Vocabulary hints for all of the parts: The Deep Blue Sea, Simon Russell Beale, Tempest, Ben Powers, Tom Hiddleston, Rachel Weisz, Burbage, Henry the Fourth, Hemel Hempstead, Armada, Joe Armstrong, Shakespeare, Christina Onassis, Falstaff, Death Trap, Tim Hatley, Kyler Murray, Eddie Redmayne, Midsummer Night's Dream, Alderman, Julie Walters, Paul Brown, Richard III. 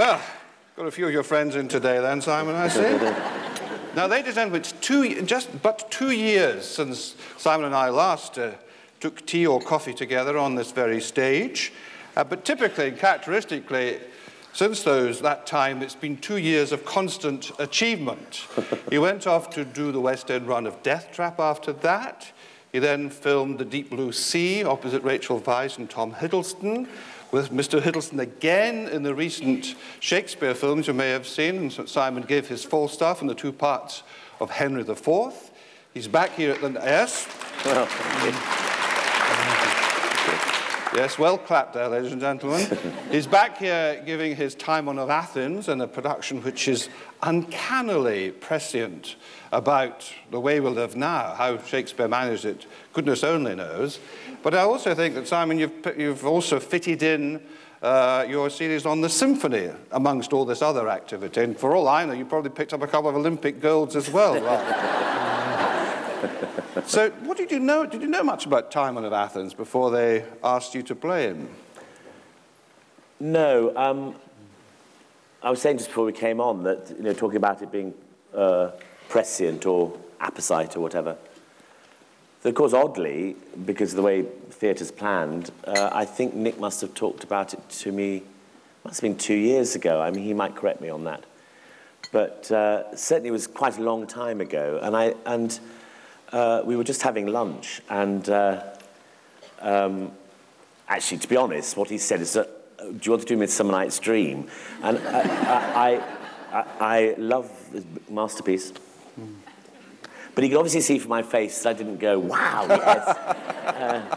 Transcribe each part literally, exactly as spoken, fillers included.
Well, got a few of your friends in today then, Simon, I see. Now, ladies and gentlemen, it's two, just but two years since Simon and I last uh, took tea or coffee together on this very stage. Uh, but typically and characteristically, since those that time, it's been two years of constant achievement. He went off to do the West End run of Death Trap after that. He then filmed The Deep Blue Sea opposite Rachel Weisz and Tom Hiddleston, with Mister Hiddleston again in the recent Shakespeare films you may have seen. And Simon gave his Falstaff and the two parts of Henry the Fourth. He's back here at the... Yes? Well, yes, well clapped there, ladies and gentlemen. He's back here giving his Timon of Athens in a production which is uncannily prescient about the way we live now, how Shakespeare managed it, goodness only knows. But I also think that, Simon, you've, you've also fitted in uh, your series on the symphony amongst all this other activity. And for all I know, you probably picked up a couple of Olympic golds as well, right? So what did you know? Did you know much about Timon of Athens before they asked you to play him? No. Um, I was saying just before we came on that, you know, talking about it being uh, prescient or apposite or whatever. So, of course, oddly, because of the way theatre's planned, uh, I think Nick must have talked about it to me, must have been two years ago. I mean, he might correct me on that. But uh, certainly it was quite a long time ago. And I and uh, we were just having lunch. And uh, um, actually, to be honest, what he said is, that, do you want to do Midsummer Night's Dream? And uh, I, I, I love this masterpiece. Mm. But he could obviously see from my face that I didn't go, wow, yes, uh,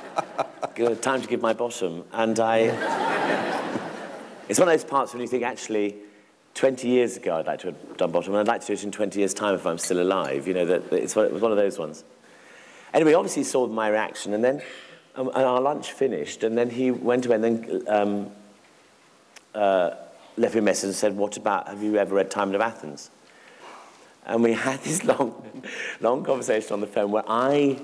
good, time to give my bottom. And I, it's one of those parts when you think, actually, twenty years ago I'd like to have done bottom, and I'd like to do it in twenty years' time if I'm still alive. You know, that, that it's, it was one of those ones. Anyway, he obviously saw my reaction, and then um, and our lunch finished, and then he went away and then um, uh, left me a message and said, what about, have you ever read Timon of Athens? And we had this long, long conversation on the phone where I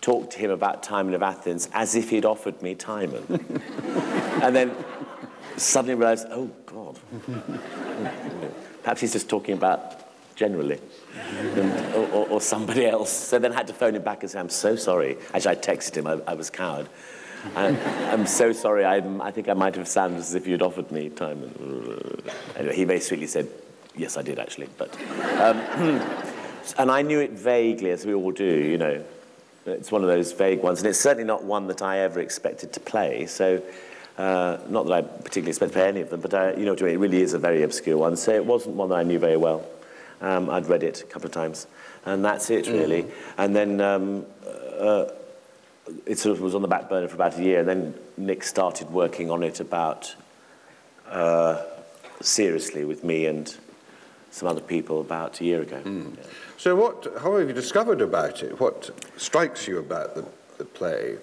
talked to him about Timon of Athens as if he'd offered me Timon. And then suddenly realised, oh, God. Perhaps he's just talking about generally and, or, or, or somebody else. So then I had to phone him back and say, I'm so sorry. Actually, I texted him. I, I was cowed. I, I'm so sorry. I, I think I might have sounded as if you'd offered me Timon. Anyway, he very sweetly said, yes, I did, actually, but... Um, and I knew it vaguely, as we all do, you know. It's one of those vague ones, and it's certainly not one that I ever expected to play, so... Uh, not that I particularly expect to play any of them, but, I, you know what I mean, it really is a very obscure one, so it wasn't one that I knew very well. Um, I'd read it a couple of times, and that's it, really. Mm-hmm. And then um, uh, it sort of was on the back burner for about a year, and then Nick started working on it about... Uh, seriously with me and... some other people about a year ago. Mm. Yeah. So what, how have you discovered about it? What strikes you about the, the play?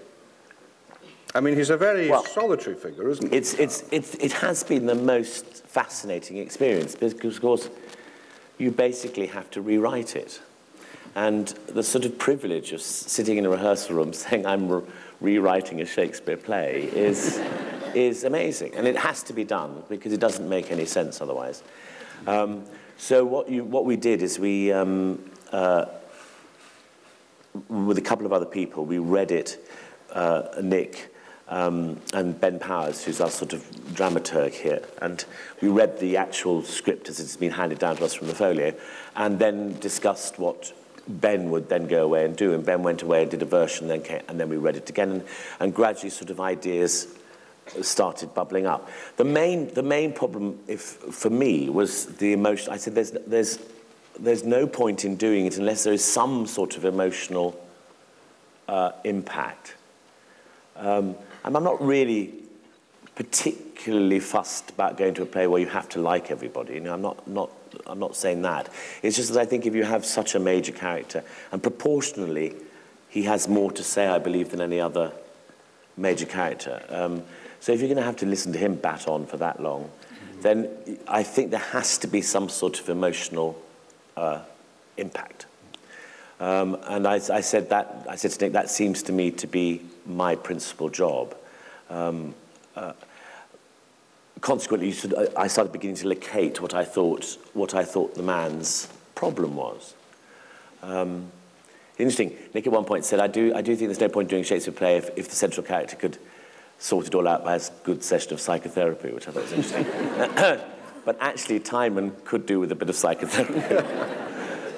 I mean, he's a very well, solitary figure, isn't he? It's, it's, it's, it has been the most fascinating experience because, of course, you basically have to rewrite it. And the sort of privilege of sitting in a rehearsal room saying I'm re- rewriting a Shakespeare play is, is amazing. And it has to be done because it doesn't make any sense otherwise. Um, So what, you, what we did is we, um, uh, with a couple of other people, we read it, uh, Nick um, and Ben Powers, who's our sort of dramaturg here, and we read the actual script as it's been handed down to us from the folio, and then discussed what Ben would then go away and do, and Ben went away and did a version, then came, and then we read it again, and, and gradually sort of ideas started bubbling up. The main, the main problem, if for me, was the emotion. I said, "There's, there's, there's no point in doing it unless there is some sort of emotional uh, impact." Um, and I'm not really particularly fussed about going to a play where you have to like everybody. You know, I'm not, not, I'm not saying that. It's just that I think if you have such a major character, and proportionally, he has more to say, I believe, than any other major character. Um, So if you're going to have to listen to him bat on for that long, mm-hmm. then I think there has to be some sort of emotional uh, impact. Um, and I, I said that I said to Nick, that seems to me to be my principal job. Um, uh, consequently, I started beginning to locate what I thought what I thought the man's problem was. Um, interesting. Nick at one point said, "I do I do think there's no point doing Shakespeare play if, if the central character could sort it all out by a good session of psychotherapy," which I thought was interesting. But actually, Timon could do with a bit of psychotherapy.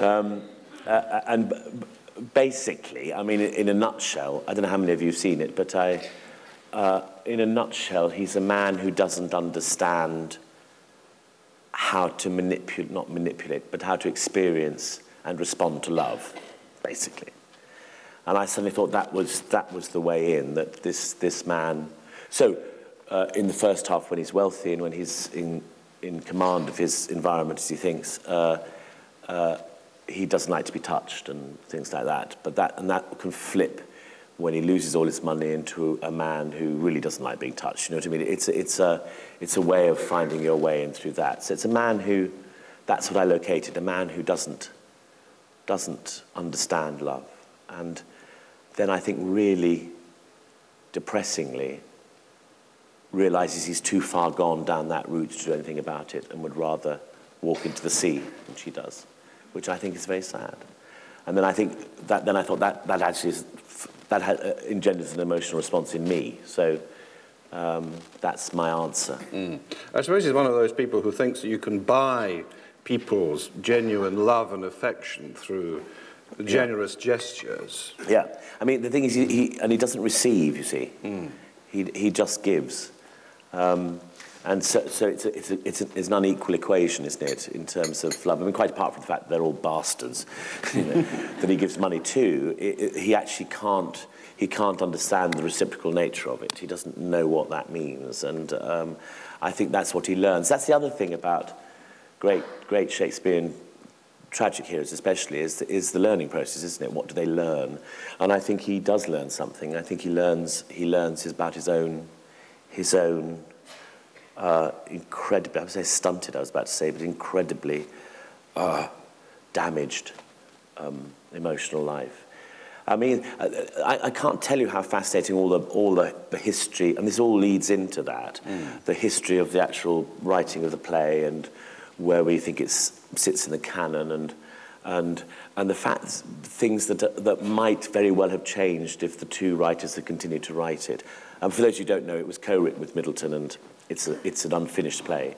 um, uh, and basically, I mean, in a nutshell, I don't know how many of you have seen it, but I. Uh, in a nutshell, he's a man who doesn't understand how to manipulate, not manipulate, but how to experience and respond to love, basically. And I suddenly thought that was, that was the way in, that this, this man... So, uh, in the first half, when he's wealthy and when he's in, in command of his environment, as he thinks, uh, uh, he doesn't like to be touched and things like that. But that, and that can flip when he loses all his money into a man who really doesn't like being touched. You know what I mean? It's, it's, a, it's a way of finding your way in through that. So it's a man who, that's what I located, a man who doesn't, doesn't understand love. And then I think really depressingly realizes he's too far gone down that route to do anything about it and would rather walk into the sea, which he does, which I think is very sad. And then I think that, then I thought that, that actually is, that had, uh, engenders an emotional response in me. So um, that's my answer. Mm. I suppose he's one of those people who thinks that you can buy people's genuine love and affection through generous yeah. gestures. Yeah. I mean, the thing is, he, he and he doesn't receive, you see. Mm. He, he just gives. Um, and so, so it's, a, it's, a, it's, a, it's an unequal equation, isn't it, in terms of love? I mean, quite apart from the fact that they're all bastards, you know, that he gives money to, it, it, he actually can't, he can't understand the reciprocal nature of it. He doesn't know what that means. And um, I think that's what he learns. That's the other thing about great, great Shakespearean tragic heroes especially, is the, is the learning process, isn't it? What do they learn? And I think he does learn something. I think he learns, he learns about his own, his own... Uh, incredibly, I would say stunted, I was about to say, but incredibly uh, damaged um, emotional life. I mean, I, I can't tell you how fascinating all the all the, the history, and this all leads into that, mm. the history of the actual writing of the play and where we think it sits in the canon and and and the facts, things that that might very well have changed if the two writers had continued to write it. And for those who don't know, it was co-written with Middleton and. It's, a, it's an unfinished play.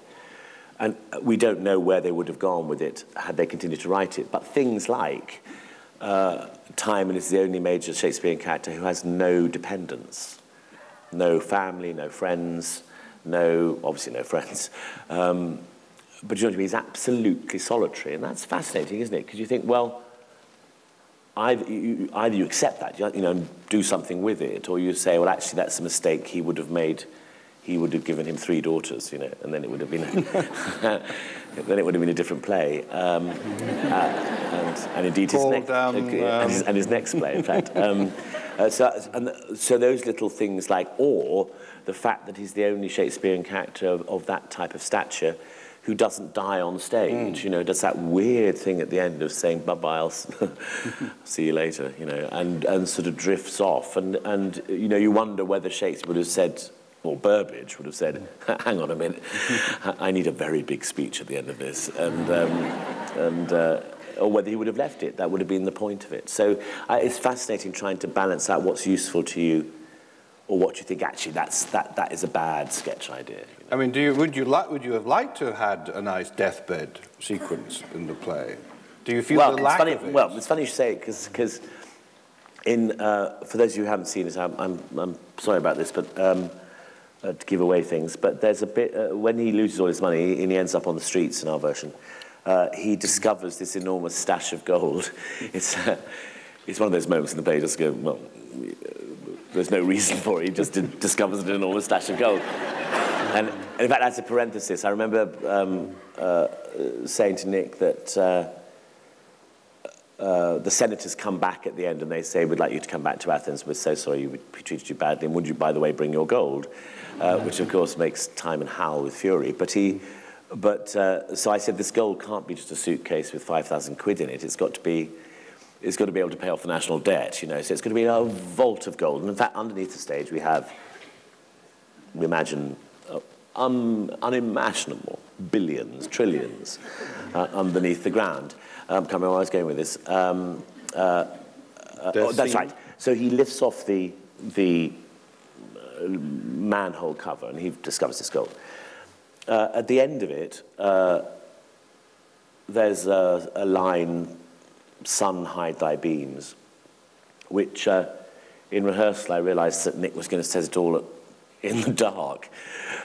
And we don't know where they would have gone with it had they continued to write it. But things like uh, Timon is the only major Shakespearean character who has no dependents, no family, no friends, no, obviously no friends. Um, but you know what I mean? He's absolutely solitary. And that's fascinating, isn't it? Because you think, well, either you, either you accept that, you know, and do something with it, or you say, well, actually, that's a mistake he would have made. He would have given him three daughters, you know, and then it would have been, then it would have been a different play. Um, uh, and, and indeed, his next, down, and, his, and his next play, in fact. Um, uh, so, and, so those little things, like, or the fact that he's the only Shakespearean character of, of that type of stature who doesn't die on stage, mm. you know, does that weird thing at the end of saying, bye-bye, I'll see you later, you know, and, and sort of drifts off. And, and, you know, you wonder whether Shakespeare would have said, or Burbage would have said, hang on a minute, I need a very big speech at the end of this, and, um, and, uh, or whether he would have left it. That would have been the point of it. So uh, it's fascinating trying to balance out what's useful to you or what you think, actually, that's, that, that is a bad sketch idea. You know? I mean, do you, would, you li would you have liked to have had a nice deathbed sequence in the play? Do you feel well, the lack funny, of it? Well, it's funny you say it, because in, uh, for those of you who haven't seen it, I'm, I'm, I'm sorry about this, but... Um, Uh, to give away things, but there's a bit, uh, when he loses all his money and he ends up on the streets in our version, uh, he discovers this enormous stash of gold. It's, uh, it's one of those moments in the play, just go, well, uh, there's no reason for it, he just did, discovers an enormous stash of gold. And, and in fact, as a parenthesis, I remember um, uh, saying to Nick that uh, Uh, the senators come back at the end and they say, we'd like you to come back to Athens, we're so sorry we treated you badly, and would you, by the way, bring your gold? Uh, which, of course, makes Timon howl with fury. But he, but, uh, so I said, this gold can't be just a suitcase with five thousand quid in it, it's got to be, it's got to be able to pay off the national debt, you know, so it's going to be a vault of gold. And in fact, underneath the stage we have, we imagine, uh, un unimaginable billions, trillions uh, underneath the ground. Um, can't remember where I was going with this. Um, uh, uh, oh, that's right. So he lifts off the, the uh, manhole cover and he discovers this gold. Uh, at the end of it, uh, there's a, a line, "Sun, hide thy beams," which uh, in rehearsal I realised that Nick was going to set it all at, in the dark,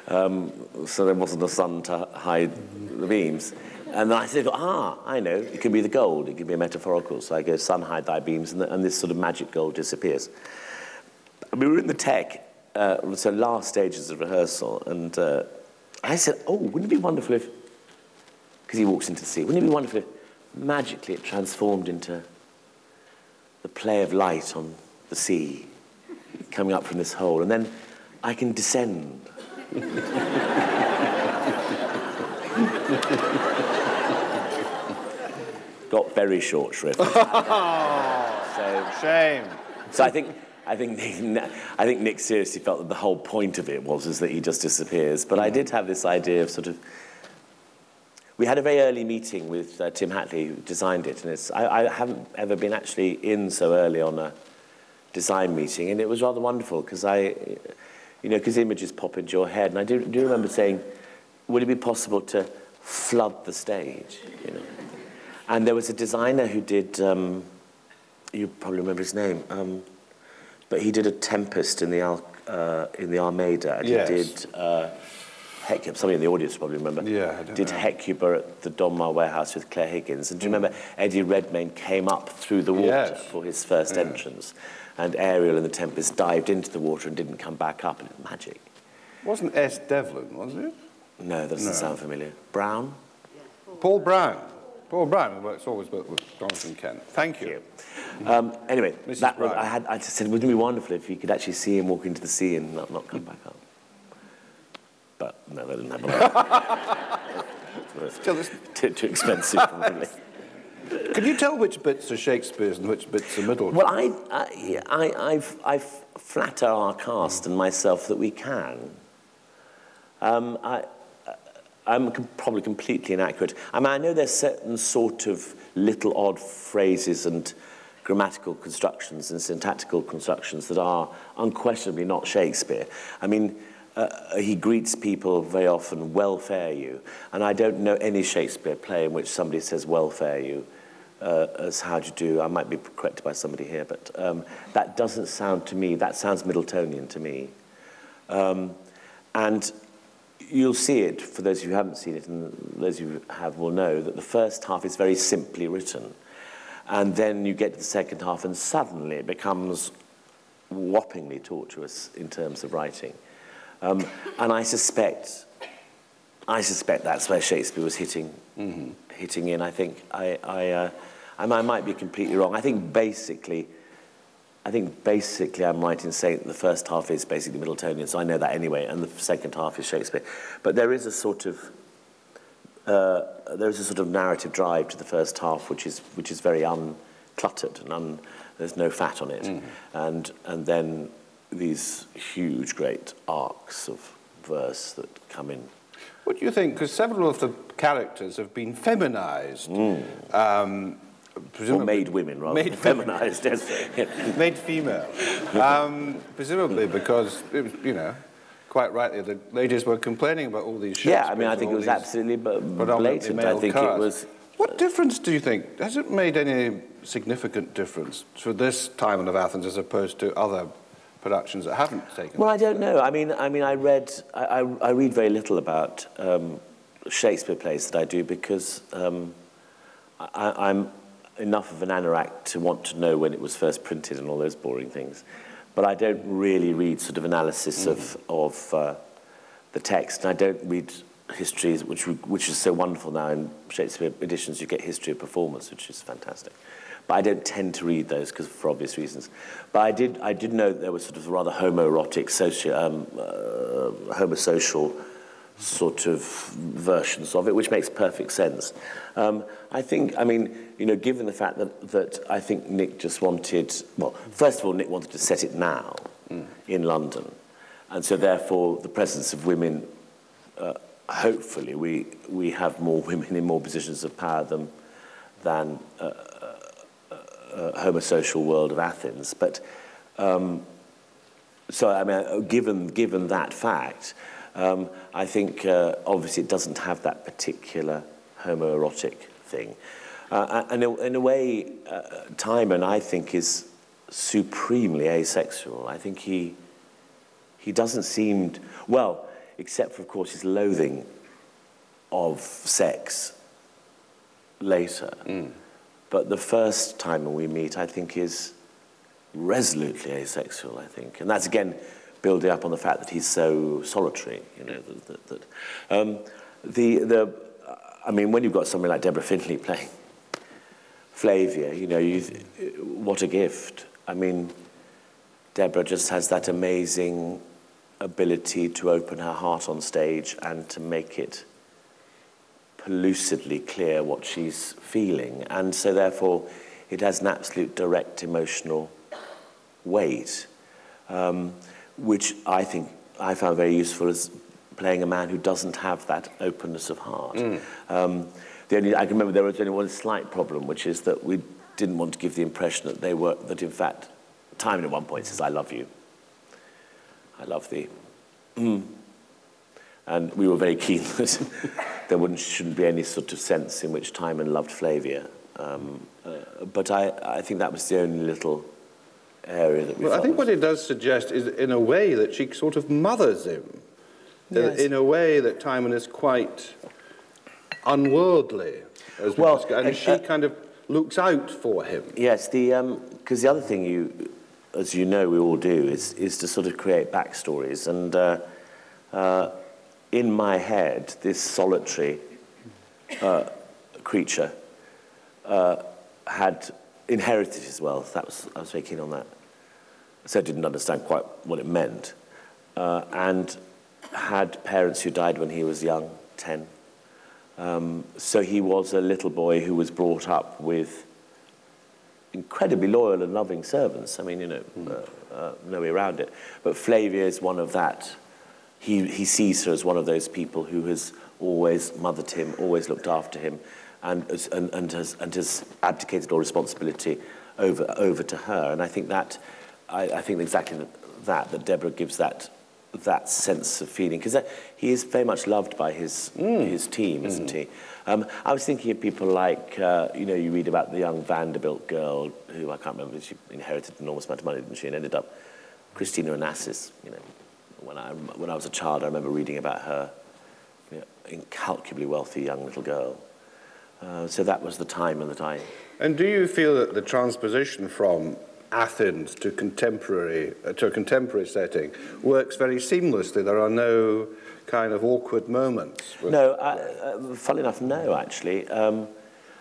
um, so there wasn't a sun to hide the beams. And then I said, ah, I know, it could be the gold, it could be metaphorical. So I go, "Sun, hide thy beams," and, the, and this sort of magic gold disappears. We were in the tech, uh, so last stages of rehearsal, and uh, I said, oh, wouldn't it be wonderful if, because he walks into the sea, wouldn't it be wonderful if magically it transformed into the play of light on the sea coming up from this hole, and then I can descend. Got very short shrift. Oh, so, shame. So I think, I think, Nick, I think Nick seriously felt that the whole point of it was is that he just disappears. But mm. I did have this idea of sort of. We had a very early meeting with uh, Tim Hatley, who designed it, and it's. I, I haven't ever been actually in so early on a design meeting, and it was rather wonderful because I. You know, because images pop into your head. And I do, do remember saying, would it be possible to flood the stage? You know? And there was a designer who did, um, you probably remember his name, um, but he did a Tempest in the, Al uh, in the Armada. And yes. He did uh, Hecuba, somebody in the audience probably remember. Yeah, I don't Did know. Hecuba at the Donmar Warehouse with Claire Higgins. And do you remember Eddie Redmayne came up through the water yes. for his first yeah. entrance? And Ariel in the Tempest dived into the water and didn't come back up, and it was magic. It wasn't S. Devlin, was it? No, that doesn't no. sound familiar. Brown? Yeah, Paul, Paul Brown. Brown. Paul Brown works always worked with Jonathan Kent. Thank you. Thank you. Um, anyway, that was, I, had, I just said, wouldn't it be wonderful if you could actually see him walk into the sea and not, not come back up? But no, that didn't happen. Still, it's too, too expensive, probably. Can you tell which bits are Shakespeare's and which bits are Middleton? Well, I, I, I, I've, I flatter our cast and myself that we can. Um, I, I'm probably completely inaccurate. I mean, I know there's certain sort of little odd phrases and grammatical constructions and syntactical constructions that are unquestionably not Shakespeare. I mean, Uh, he greets people very often, "Well fare you." And I don't know any Shakespeare play in which somebody says, "Well fare you," uh, as "how do you do." I might be corrected by somebody here, but um, that doesn't sound to me, that sounds Middletonian to me. Um, and you'll see it, for those who haven't seen it, and those who have will know, that the first half is very simply written. And then you get to the second half and suddenly it becomes whoppingly tortuous in terms of writing. Um, and I suspect, I suspect that's where Shakespeare was hitting, mm-hmm. hitting in. I think I, I, uh, I, I might be completely wrong. I think basically, I think basically, I'm right in saying that the first half is basically Middletonian. So I know that anyway, and the second half is Shakespeare. But there is a sort of, uh, there is a sort of narrative drive to the first half, which is which is very uncluttered and un, there's no fat on it, mm-hmm. and and then. These huge, great arcs of verse that come in. What do you think? Because several of the characters have been feminised. Mm. Um, presumably or made women, rather made than feminised. Yes. Made female. Um, presumably because, it was, you know, quite rightly, the ladies were complaining about all these Shakespeare. Yeah, I mean, I think it was absolutely blatant. I think cars. it was... What difference do you think? Has it made any significant difference for this Timon of Athens as opposed to other productions that haven't taken... Well, I don't know. I mean, I mean, I read... I, I, I read very little about um, Shakespeare plays that I do because um, I, I'm enough of an anorak to want to know when it was first printed and all those boring things. But I don't really read sort of analysis mm-hmm. of, of uh, the text. And I don't read histories, which, which is so wonderful now. In Shakespeare editions, you get history of performance, which is fantastic. But I don't tend to read those because, for obvious reasons. But I did, I did know that there was sort of rather homoerotic, socio, um, uh, homosocial sort of versions of it, which makes perfect sense. Um, I think, I mean, you know, given the fact that, that I think Nick just wanted, well, first of all, Nick wanted to set it now mm. in London. And so, therefore, the presence of women uh, hopefully we we have more women in more positions of power than than a uh, uh, uh, homosocial world of Athens. But um, so I mean, given given that fact, um, I think uh, obviously it doesn't have that particular homoerotic thing. Uh, and in a way, uh, Timon, I think, is supremely asexual. I think he he doesn't seem to, well, except for, of course, his loathing of sex later. Mm. But the first Timon we meet, I think, is resolutely asexual, I think. And that's, again, building up on the fact that he's so solitary, you know, that... that, that. Um, the, the, I mean, when you've got somebody like Deborah Findlay playing Flavia, you know, you, what a gift. I mean, Deborah just has that amazing ability to open her heart on stage and to make it pellucidly clear what she's feeling. And so, therefore, it has an absolute direct emotional weight, um, which I think I found very useful as playing a man who doesn't have that openness of heart. Mm. Um, the only, I can remember there was only one slight problem, which is that we didn't want to give the impression that they were, that in fact, Timon at one point says, "I love you. I love thee." Mm. And we were very keen that there wouldn't, shouldn't be any sort of sense in which Timon loved Flavia. Um, uh, but I, I think that was the only little area that we Well, I think was... what it does suggest is, in a way, that she sort of mothers him. Yes. In a way that Timon is quite unworldly. As well, we and uh, she kind of looks out for him. Yes, the um, because the other thing you... as you know, we all do, is, is to sort of create backstories. And uh, uh, in my head, this solitary uh, creature uh, had inherited his wealth. That was, I was very keen on that. So I didn't understand quite what it meant. Uh, and had parents who died when he was young, ten. Um, so he was a little boy who was brought up with incredibly loyal and loving servants. I mean, you know, mm. uh, uh, no way around it. But Flavia is one of that. He, he sees her as one of those people who has always mothered him, always looked after him, and, and, and, has, and has abdicated all responsibility over, over to her. And I think that, I, I think exactly that, that Deborah gives that that sense of feeling. Because he is very much loved by his, mm. his team, isn't mm. he? Um, I was thinking of people like, uh, you know, you read about the young Vanderbilt girl who, I can't remember, she inherited an enormous amount of money, didn't she, and ended up Christina Onassis. You know, when I, when I was a child, I remember reading about her, you know, incalculably wealthy young little girl. Uh, so that was the time and the time. And do you feel that the transposition from Athens to contemporary, uh, to a contemporary setting works very seamlessly? There are no kind of awkward moments. No, I, uh, funnily enough, no, actually. Um,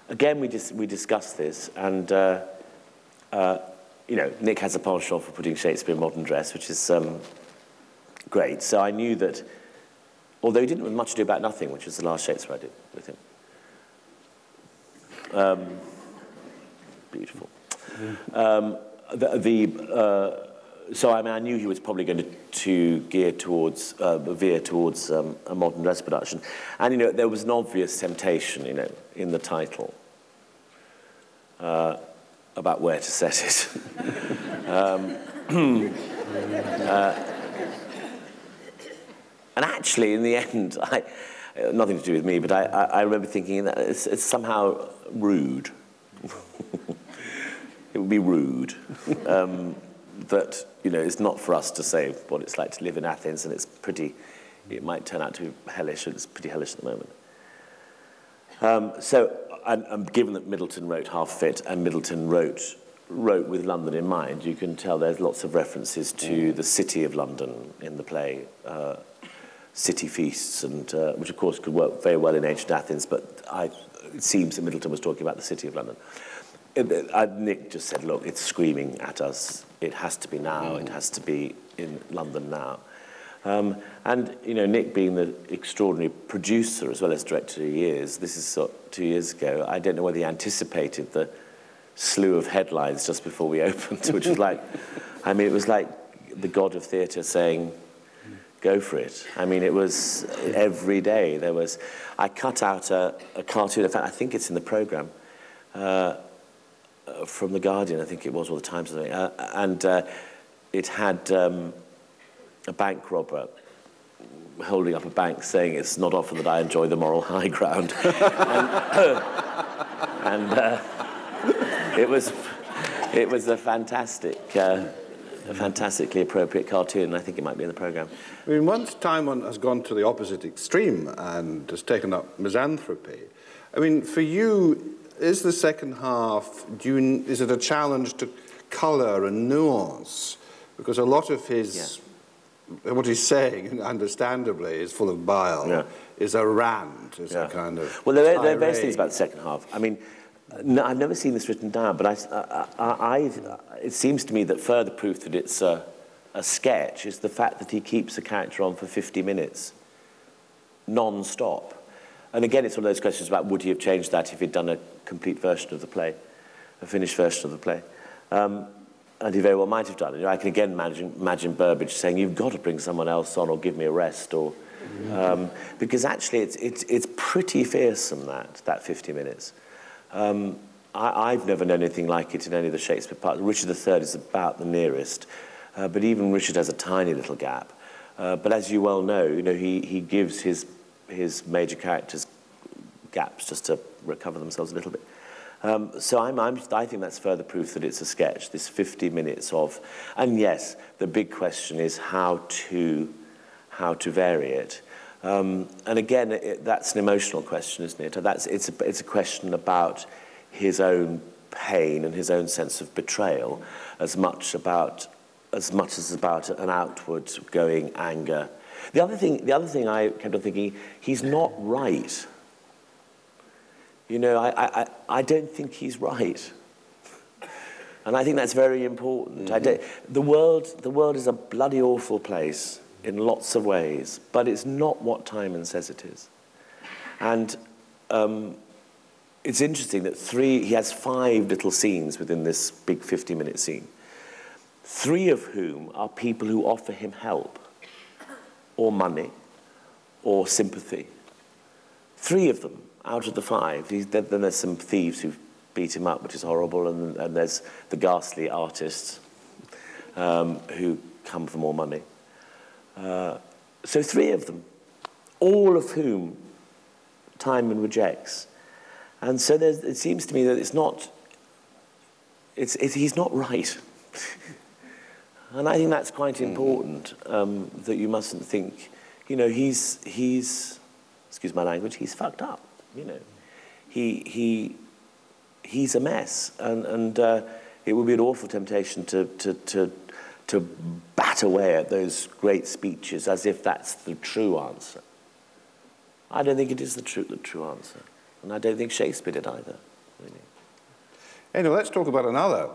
again, we dis we discussed this, and uh, uh, you know, Nick has a penchant for putting Shakespeare in modern dress, which is um, great. So I knew that, although he didn't have Much Ado About Nothing, which was the last Shakespeare I did with him. Um, beautiful. Um, The, the uh, so I mean, I knew he was probably going to, to gear towards uh, veer towards um, a modern dress production, and you know there was an obvious temptation, you know, in the title uh, about where to set it. um, uh, and actually, in the end, I, nothing to do with me, but I, I, I remember thinking that it's, it's somehow rude. It would be rude um, that, you know, it's not for us to say what it's like to live in Athens, and it's pretty, it might turn out to be hellish, and it's pretty hellish at the moment. Um, so, and, and given that Middleton wrote Half-Fit and Middleton wrote, wrote with London in mind, you can tell there's lots of references to mm. the city of London in the play, uh, city feasts, and uh, which, of course, could work very well in ancient Athens, but I, it seems that Middleton was talking about the city of London. Nick just said, look, it's screaming at us. It has to be now. It has to be in London now. Um, and, you know, Nick being the extraordinary producer as well as director he is, this is sort of two years ago, I don't know whether he anticipated the slew of headlines just before we opened, which was like, I mean, it was like the god of theatre saying, go for it. I mean, it was every day. There was, I cut out a, a cartoon, in fact, I think it's in the programme, uh, from The Guardian, I think it was, or The Times, or something. Uh, and uh, it had um, a bank robber holding up a bank saying, "It's not often that I enjoy the moral high ground." and uh, and uh, it was it was a fantastic, uh, a fantastically appropriate cartoon, and I think it might be in the programme. I mean, once Timon has gone to the opposite extreme and has taken up misanthropy, I mean, for you, is the second half, do you, is it a challenge to colour and nuance? Because a lot of his... Yeah. What he's saying, understandably, is full of bile, yeah. is a rant, is yeah. a kind of... Well, there are various things about the second half. I mean, no, I've never seen this written down, but I, I, I, it seems to me that further proof that it's a, a sketch is the fact that he keeps a character on for fifty minutes, non-stop. And again, it's one of those questions about would he have changed that if he'd done a complete version of the play, a finished version of the play. Um, And he very well might have done it. I can again imagine, imagine Burbage saying, "You've got to bring someone else on, or give me a rest," or um, because actually it's it's it's pretty fearsome that that fifty minutes. Um, I, I've never known anything like it in any of the Shakespeare parts. Richard the Third is about the nearest, uh, but even Richard has a tiny little gap. Uh, but as you well know, you know he he gives his his major characters gaps just to recover themselves a little bit. Um, so I'm, I'm, I think that's further proof that it's a sketch, this fifty minutes of... And yes, the big question is how to, how to vary it. Um, and again, it, that's an emotional question, isn't it? That's, it's, a, it's a question about his own pain and his own sense of betrayal as much, about, as, much as about an outward-going anger. The other thing, the other thing I kept on thinking, he's not right. You know, I, I, I don't think he's right. And I think that's very important. Mm-hmm. I don't, the world, the world is a bloody awful place in lots of ways, but it's not what Timon says it is. And um, it's interesting that three, he has five little scenes within this big fifty-minute scene, three of whom are people who offer him help or money or sympathy. Three of them. Out of the five, he's, then there's some thieves who beat him up, which is horrible, and, and there's the ghastly artists um, who come for more money. Uh, so three of them, all of whom Timon rejects. And so it seems to me that it's not... It's, it's, he's not right. And I think that's quite important, um, that you mustn't think... You know, he's... he's excuse my language, he's fucked up. You know, he he he's a mess, and and uh, it would be an awful temptation to to to to bat away at those great speeches as if that's the true answer. I don't think it is the true the true answer, and I don't think Shakespeare did either. Really. Anyway, let's talk about another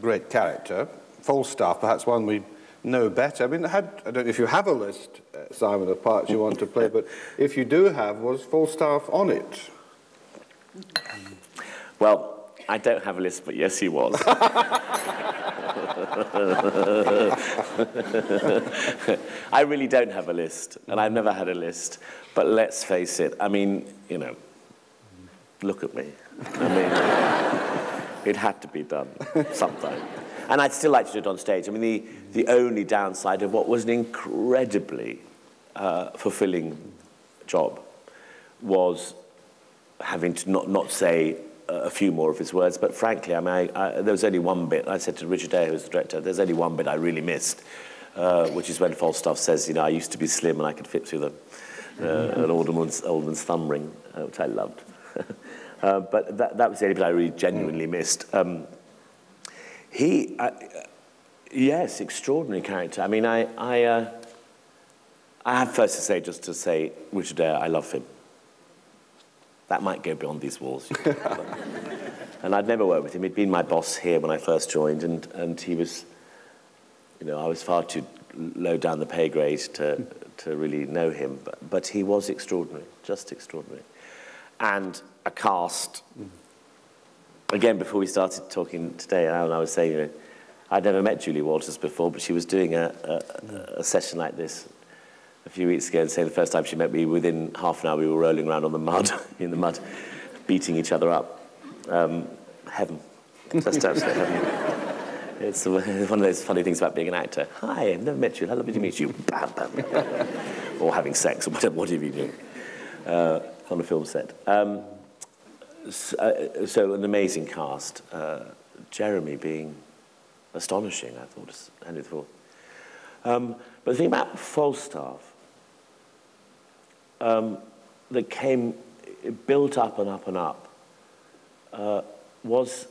great character, Falstaff, perhaps one we know better. I mean, I, had, I don't know if you have a list, uh, Simon, of parts you want to play, but if you do have, was Falstaff on it? Well, I don't have a list, but yes, he was. I really don't have a list, and I've never had a list, but let's face it, I mean, you know, look at me. I mean, it had to be done sometime. And I'd still like to do it on stage. I mean, the, the only downside of what was an incredibly uh, fulfilling job was having to not, not say a few more of his words. But frankly, I mean, I, I, there was only one bit. I said to Richard Eyre, who was the director, there's only one bit I really missed, uh, which is when Falstaff says, you know, I used to be slim and I could fit through the, uh, an alderman's, alderman's thumb ring, uh, which I loved. uh, but that, that was the only bit I really genuinely missed. Um, He, uh, yes, extraordinary character. I mean, I, I, uh, I have first to say, just to say, Richard Eyre, I love him. That might go beyond these walls. You know, and I'd never worked with him. He'd been my boss here when I first joined, and, and he was, you know, I was far too low down the pay grade to, to really know him. But, but he was extraordinary, just extraordinary. And a cast... Mm-hmm. Again, before we started talking today, Alan, I was saying, you know, I'd never met Julie Walters before, but she was doing a, a, a session like this a few weeks ago and saying the first time she met me, within half an hour we were rolling around on the mud, in the mud, beating each other up. Um, heaven. That's absolutely heaven. It's one of those funny things about being an actor. Hi, I've never met you. How lovely to meet you. Bam, bam. Or having sex, or whatever, whatever you do uh, on a film set. Um, so, uh, so an amazing cast. Uh, Jeremy being astonishing, I thought, Henry the Fourth. Um, but the thing about Falstaff um, that came, it built up and up and up, uh, was,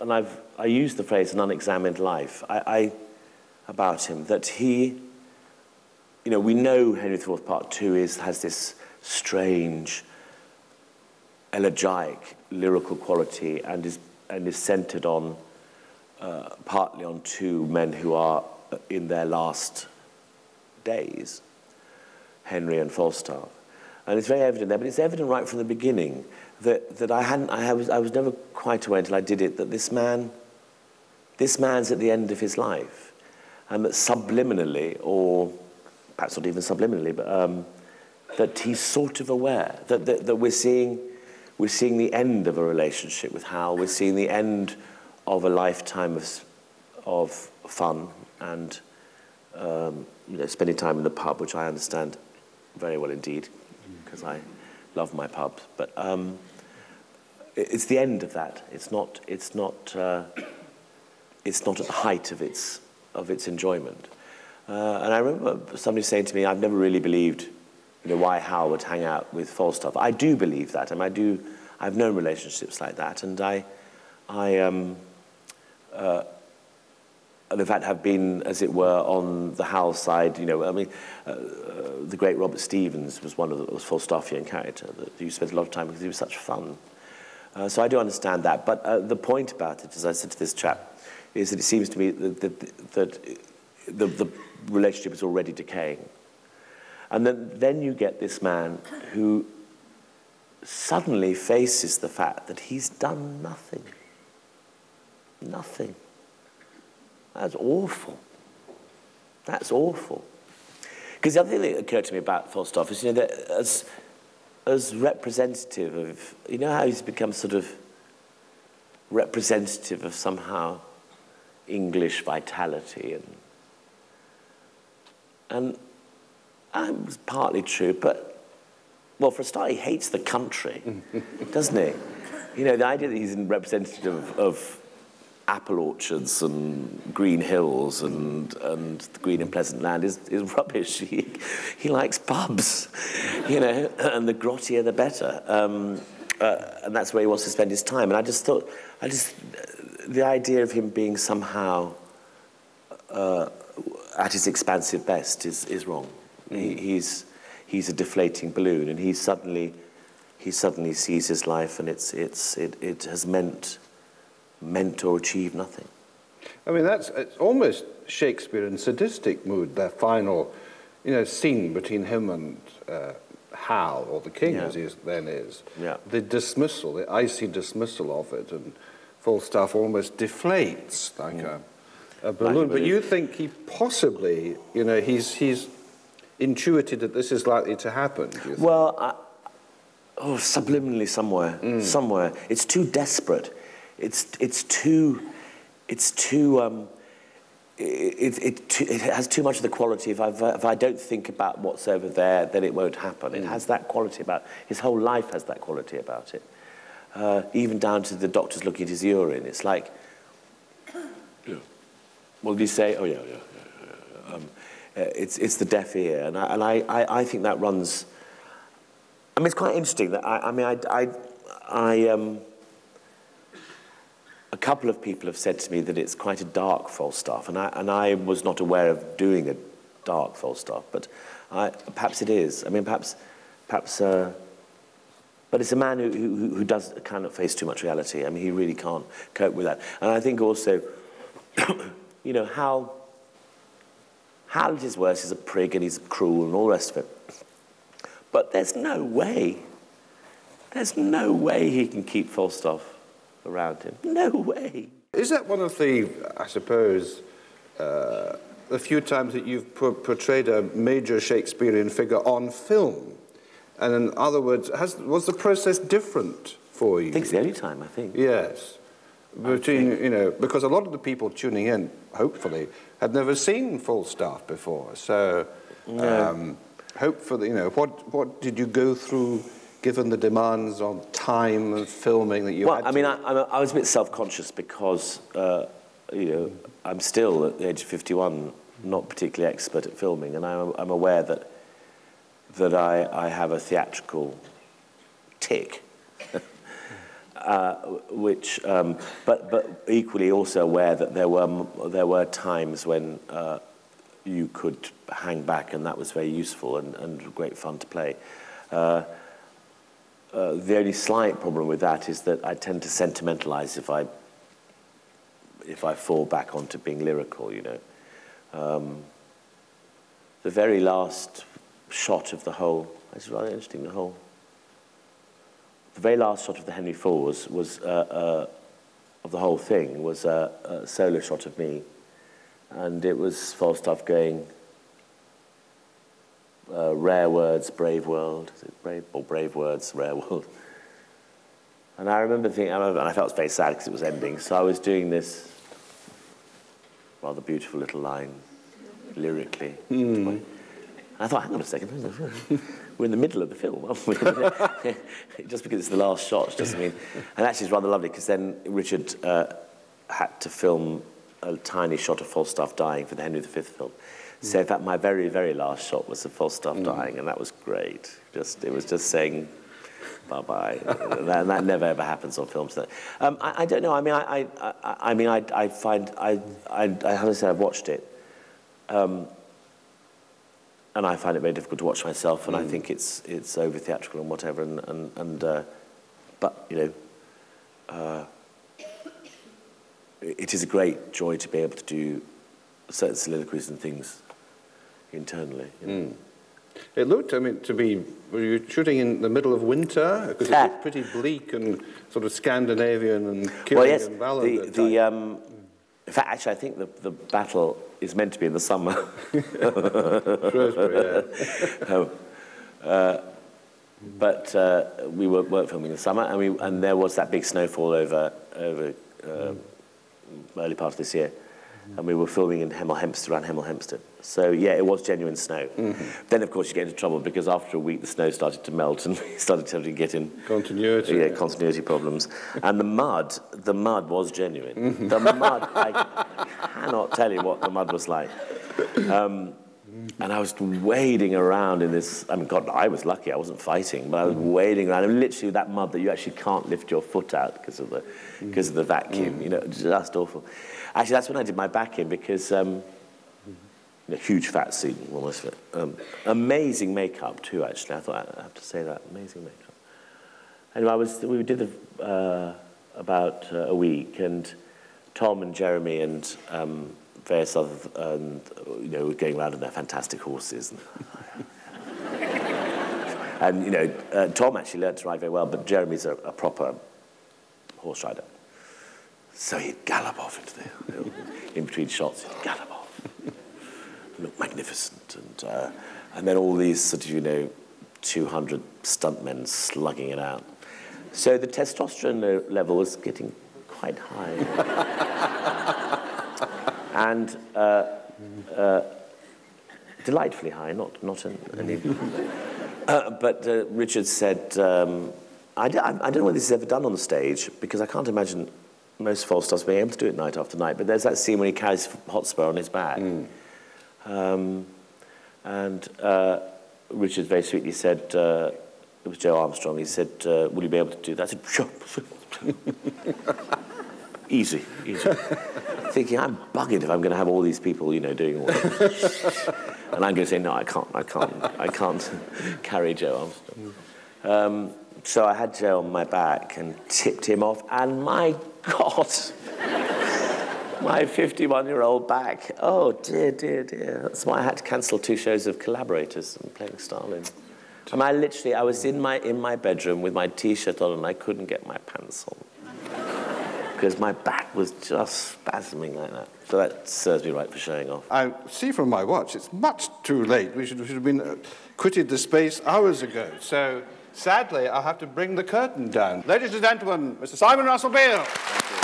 and I've, I used the phrase an unexamined life, I, I, about him, that he, you know, we know Henry the Fourth Part Two is, has this strange, elegiac, lyrical quality and is, and is centered on, uh, partly on two men who are in their last days, Henry and Falstaff. And it's very evident there, but it's evident right from the beginning that, that I hadn't, I was, I was never quite aware until I did it, that this man, this man's at the end of his life. And that subliminally, or perhaps not even subliminally, but um, that he's sort of aware, that, that, that we're seeing, we're seeing the end of a relationship with Hal, we're seeing the end of a lifetime of, of fun and um, you know, spending time in the pub, which I understand very well indeed, because I love my pubs. But um, it's the end of that. It's not. It's not. Uh, it's not at the height of its of its enjoyment. Uh, and I remember somebody saying to me, "I've never really believed, you know, why Hal would hang out with Falstaff." I do believe that, and I do. I've known relationships like that, and I, I, um, uh, and in fact have been, as it were, on the Hal side. You know, I mean, uh, uh, the great Robert Stevens was one of the was Falstaffian character that you spent a lot of time because he was such fun. Uh, so I do understand that, but uh, the point about it, as I said to this chap, is that it seems to me that, that, that the, the relationship is already decaying. And then, then you get this man who suddenly faces the fact that he's done nothing. Nothing. That's awful. That's awful. Because the other thing that occurred to me about Falstaff is, you know, that as, as representative of, you know how he's become sort of representative of somehow English vitality, and, and that was partly true, but, well, for a start, he hates the country, doesn't he? You know, the idea that he's representative of, of apple orchards and green hills and, and the green and pleasant land is, is rubbish. He, he likes pubs, you know, and the grottier the better. Um, uh, and that's where he wants to spend his time. And I just thought, I just, the idea of him being somehow uh, at his expansive best is, is wrong. Mm. He, he's, he's a deflating balloon, and he suddenly, he suddenly sees his life, and it's, it's, it, it has meant meant or achieve nothing. I mean, that's, it's almost Shakespeare in sadistic mood, their final, you know, scene between him and uh, Hal, or the king, yeah, as he then is. Yeah. The dismissal, the icy dismissal of it, and Falstaff almost deflates like mm. a, a balloon. But you think he possibly, you know, he's, he's intuited that this is likely to happen, do you think? Well, I, oh, subliminally somewhere, mm. somewhere. It's too desperate. It's it's too, it's too um, it it too, it has too much of the quality. If I if I don't think about what's over there, then it won't happen. It has that quality about his whole life. Has that quality about it, uh, even down to the doctors looking at his urine. It's like, yeah. Well, you say, oh yeah, yeah, yeah, yeah. Um, uh, it's it's the deaf ear, and I and I, I, I think that runs. I mean, it's quite interesting that I I mean I I I um. A couple of people have said to me that it's quite a dark Falstaff, and I, and I was not aware of doing a dark Falstaff, but I, perhaps it is. I mean, perhaps, perhaps, uh, but it's a man who, who, who does kind of face too much reality. I mean, he really can't cope with that. And I think also, you know, how, how at his worst, he's a prig and he's cruel and all the rest of it. But there's no way, there's no way he can keep Falstaff around him. No way. Is that one of the, I suppose, uh, the few times that you've p- portrayed a major Shakespearean figure on film. And in other words, has, was the process different for you? I think it's the only time, I think. Yes. Between, think. You know, because a lot of the people tuning in, hopefully, had never seen Falstaff before. So, no. um, hopefully, you know, what, what did you go through given the demands on time and filming that you well, had? Well, I mean, I, I was a bit self-conscious because, uh, you know, I'm still, at the age of fifty-one, not particularly expert at filming, and I'm, I'm aware that that I, I have a theatrical tick, uh, which, um, but but equally also aware that there were there were times when uh, you could hang back, and that was very useful and, and great fun to play. Uh, uh, the only slight problem with that is that I tend to sentimentalise if I. if I fall back onto being lyrical, you know. Um, the very last shot of the whole, it's rather interesting, the whole, the very last shot of the Henry the Fourth was, was uh, uh, of the whole thing, was a, a solo shot of me. And it was Falstaff going, uh, rare words, brave world, is it brave? Or brave words, rare world. And I remember thinking, and I felt very sad because it was ending, so I was doing this rather beautiful little line, lyrically. Mm. And I thought, hang on a second, we're in the middle of the film, aren't we? Just because it's the last shot doesn't mean... And actually it's rather lovely, because then Richard uh, had to film a tiny shot of Falstaff dying for the Henry the Fifth film. Mm. So in fact, my very, very last shot was of Falstaff mm. dying, and that was great. Just It was just saying... Bye-bye. And that, that never ever happens on films. Um, I, I don't know. I mean, I, I, I mean, I, I find I, I, I haven't said I've watched it, um, and I find it very difficult to watch myself. And mm. I think it's it's over theatrical and whatever. And and, and uh, but you know, uh, it is a great joy to be able to do certain soliloquies and things internally. You know? Mm. It looked, I mean, to be, were you shooting in the middle of winter? Because it looked pretty bleak and sort of Scandinavian and killing well, yes, and valor. The, the, um, in fact, actually, I think the, the battle is meant to be in the summer. Shrewsbury, yeah. um, uh, but uh, we weren't, weren't filming in the summer, and, we, and there was that big snowfall over, over uh, mm. early part of this year. And we were filming in Hemel Hempstead, around Hemel Hempstead. So, yeah, it was genuine snow. Mm-hmm. Then, of course, you get into trouble because after a week the snow started to melt and we started to get in... Continuity. Yeah, yeah. continuity problems. And the mud, the mud was genuine. Mm-hmm. The mud, I cannot tell you what the mud was like. Um, and I was wading around in this... I mean, God, I was lucky. I wasn't fighting, but I was mm-hmm. wading around. I mean, literally that mud that you actually can't lift your foot out because of the, mm-hmm. of the vacuum. Mm-hmm. You know, just awful. Actually, that's when I did my back in because um, a huge fat suit, almost fit. Um, amazing makeup too. Actually, I thought I have to say that amazing makeup. Anyway, I was we did the, uh, about uh, a week, and Tom and Jeremy and um, various other um, you know were going around on their fantastic horses. And you know, uh, Tom actually learned to ride very well, but Jeremy's a, a proper horse rider. So he'd gallop off into the hill. In between shots, he'd gallop off. Look magnificent. And uh, and then all these sort of, you know, two hundred stuntmen slugging it out. So the testosterone level was getting quite high. And uh, uh, delightfully high, not, not an, any... Uh, but uh, Richard said, um, I, d- I don't know whether this is ever done on the stage, because I can't imagine... most Falstaffs being able to do it night after night, but there's that scene when he carries Hotspur on his back. Mm. Um, and uh, Richard very sweetly said, uh, it was Joe Armstrong, he said, uh, will you be able to do that? I said, sure. easy, easy. Thinking, I'm bugging if I'm going to have all these people, you know, doing all this. And I'm going to say, no, I can't, I can't, I can't carry Joe Armstrong. Um, so I had Joe on my back and tipped him off, and my God, my fifty-one-year-old back. Oh, dear, dear, dear. That's why I had to cancel two shows of Collaborators and Playing Starlin. And I literally, I was in my in my bedroom with my T-shirt on and I couldn't get my pants on. because my back was just spasming like that. So that serves me right for showing off. I see from my watch it's much too late. We should, we should have been uh, quitted the space hours ago. So sadly, I'll have to bring the curtain down. Ladies and gentlemen, Mister Simon Russell Beale. Thank you.